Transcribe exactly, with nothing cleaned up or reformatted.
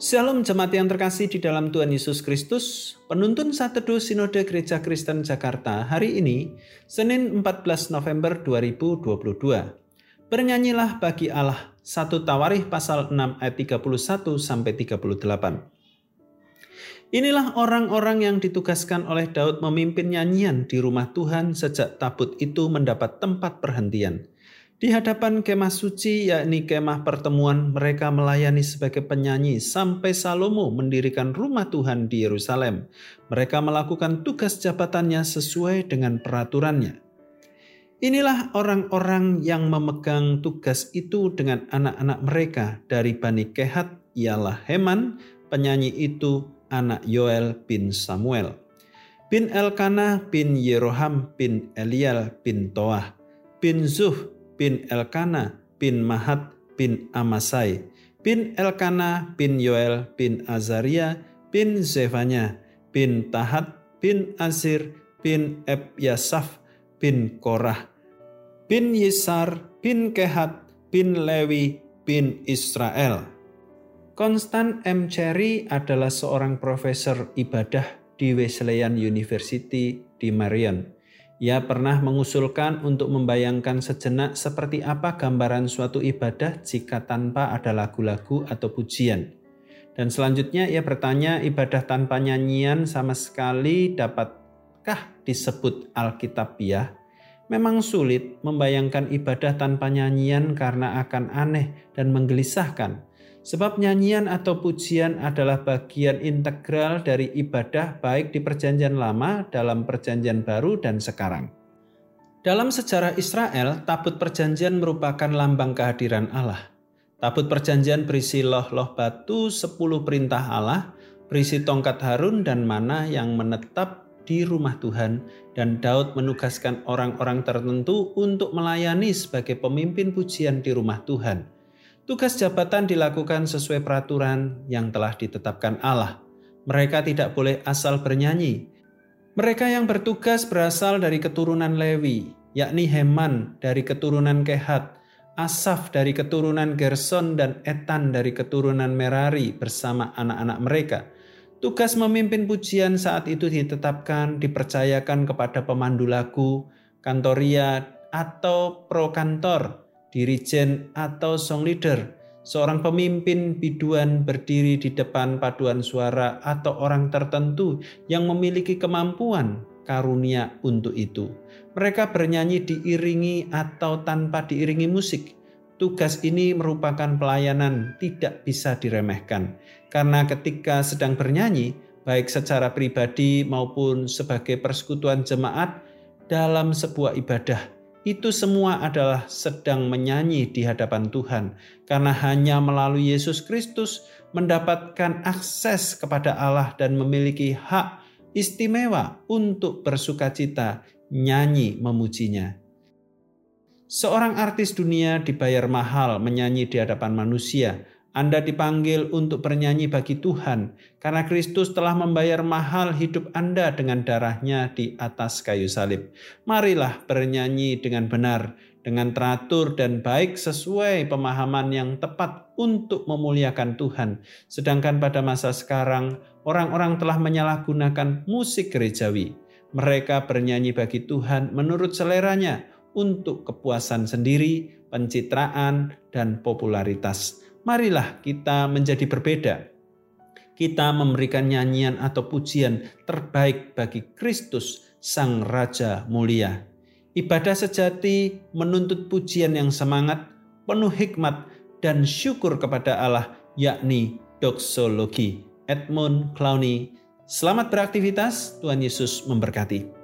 Shalom jemaat yang terkasih di dalam Tuhan Yesus Kristus. Penuntun Sateduh Sinode Gereja Kristen Jakarta hari ini, Senin empat belas November dua ribu dua puluh dua. Bernyanyilah bagi Allah, satu Tawarikh pasal enam ayat tiga puluh satu sampai tiga puluh delapan. Inilah orang-orang yang ditugaskan oleh Daud memimpin nyanyian di rumah Tuhan sejak tabut itu mendapat tempat perhentian. Di hadapan kemah suci, yakni kemah pertemuan, mereka melayani sebagai penyanyi sampai Salomo mendirikan rumah Tuhan di Yerusalem. Mereka melakukan tugas jabatannya sesuai dengan peraturannya. Inilah orang-orang yang memegang tugas itu dengan anak-anak mereka dari Bani Kehat, ialah Heman, penyanyi itu anak Yoel bin Samuel, bin Elkanah, bin Yeroham, bin Eliel, bin Toah, bin Zuh, bin Elkana, bin Mahat, bin Amasai, bin Elkana, bin Yoel, bin Azaria, bin Zefanya, bin Tahat, bin Azir, bin Ebyasaf, bin Korah, bin Yisar, bin Kehat, bin Lewi, bin Israel. Konstan M. Cherry adalah seorang profesor ibadah di Wesleyan University di Marion. Ia pernah mengusulkan untuk membayangkan sejenak seperti apa gambaran suatu ibadah jika tanpa ada lagu-lagu atau pujian. Dan selanjutnya ia bertanya, ibadah tanpa nyanyian sama sekali dapatkah disebut alkitabiah? Memang sulit membayangkan ibadah tanpa nyanyian karena akan aneh dan menggelisahkan. Sebab nyanyian atau pujian adalah bagian integral dari ibadah baik di Perjanjian Lama, dalam Perjanjian Baru, dan sekarang. Dalam sejarah Israel, tabut perjanjian merupakan lambang kehadiran Allah. Tabut perjanjian berisi loh-loh batu, sepuluh perintah Allah, berisi tongkat Harun dan mana yang menetap di rumah Tuhan, dan Daud menugaskan orang-orang tertentu untuk melayani sebagai pemimpin pujian di rumah Tuhan. Tugas jabatan dilakukan sesuai peraturan yang telah ditetapkan Allah. Mereka tidak boleh asal bernyanyi. Mereka yang bertugas berasal dari keturunan Lewi, yakni Heman dari keturunan Kehat, Asaf dari keturunan Gerson, dan Etan dari keturunan Merari bersama anak-anak mereka. Tugas memimpin pujian saat itu ditetapkan, dipercayakan kepada pemandu lagu, kantoria atau prokantor, dirijen atau song leader, seorang pemimpin biduan berdiri di depan paduan suara atau orang tertentu yang memiliki kemampuan karunia untuk itu. Mereka bernyanyi diiringi atau tanpa diiringi musik. Tugas ini merupakan pelayanan tidak bisa diremehkan, karena ketika sedang bernyanyi, baik secara pribadi maupun sebagai persekutuan jemaat dalam sebuah ibadah, itu semua adalah sedang menyanyi di hadapan Tuhan, karena hanya melalui Yesus Kristus mendapatkan akses kepada Allah dan memiliki hak istimewa untuk bersukacita nyanyi memujinya. Seorang artis dunia dibayar mahal menyanyi di hadapan manusia. Anda dipanggil untuk bernyanyi bagi Tuhan, karena Kristus telah membayar mahal hidup Anda dengan darahnya di atas kayu salib. Marilah bernyanyi dengan benar, dengan teratur dan baik sesuai pemahaman yang tepat untuk memuliakan Tuhan. Sedangkan pada masa sekarang, orang-orang telah menyalahgunakan musik gerejawi. Mereka bernyanyi bagi Tuhan menurut seleranya untuk kepuasan sendiri, pencitraan, dan popularitas. Marilah kita menjadi berbeda. Kita memberikan nyanyian atau pujian terbaik bagi Kristus, Sang Raja Mulia. Ibadah sejati menuntut pujian yang semangat, penuh hikmat, dan syukur kepada Allah, yakni doksologi. Edmund Clowney. Selamat beraktivitas, Tuhan Yesus memberkati.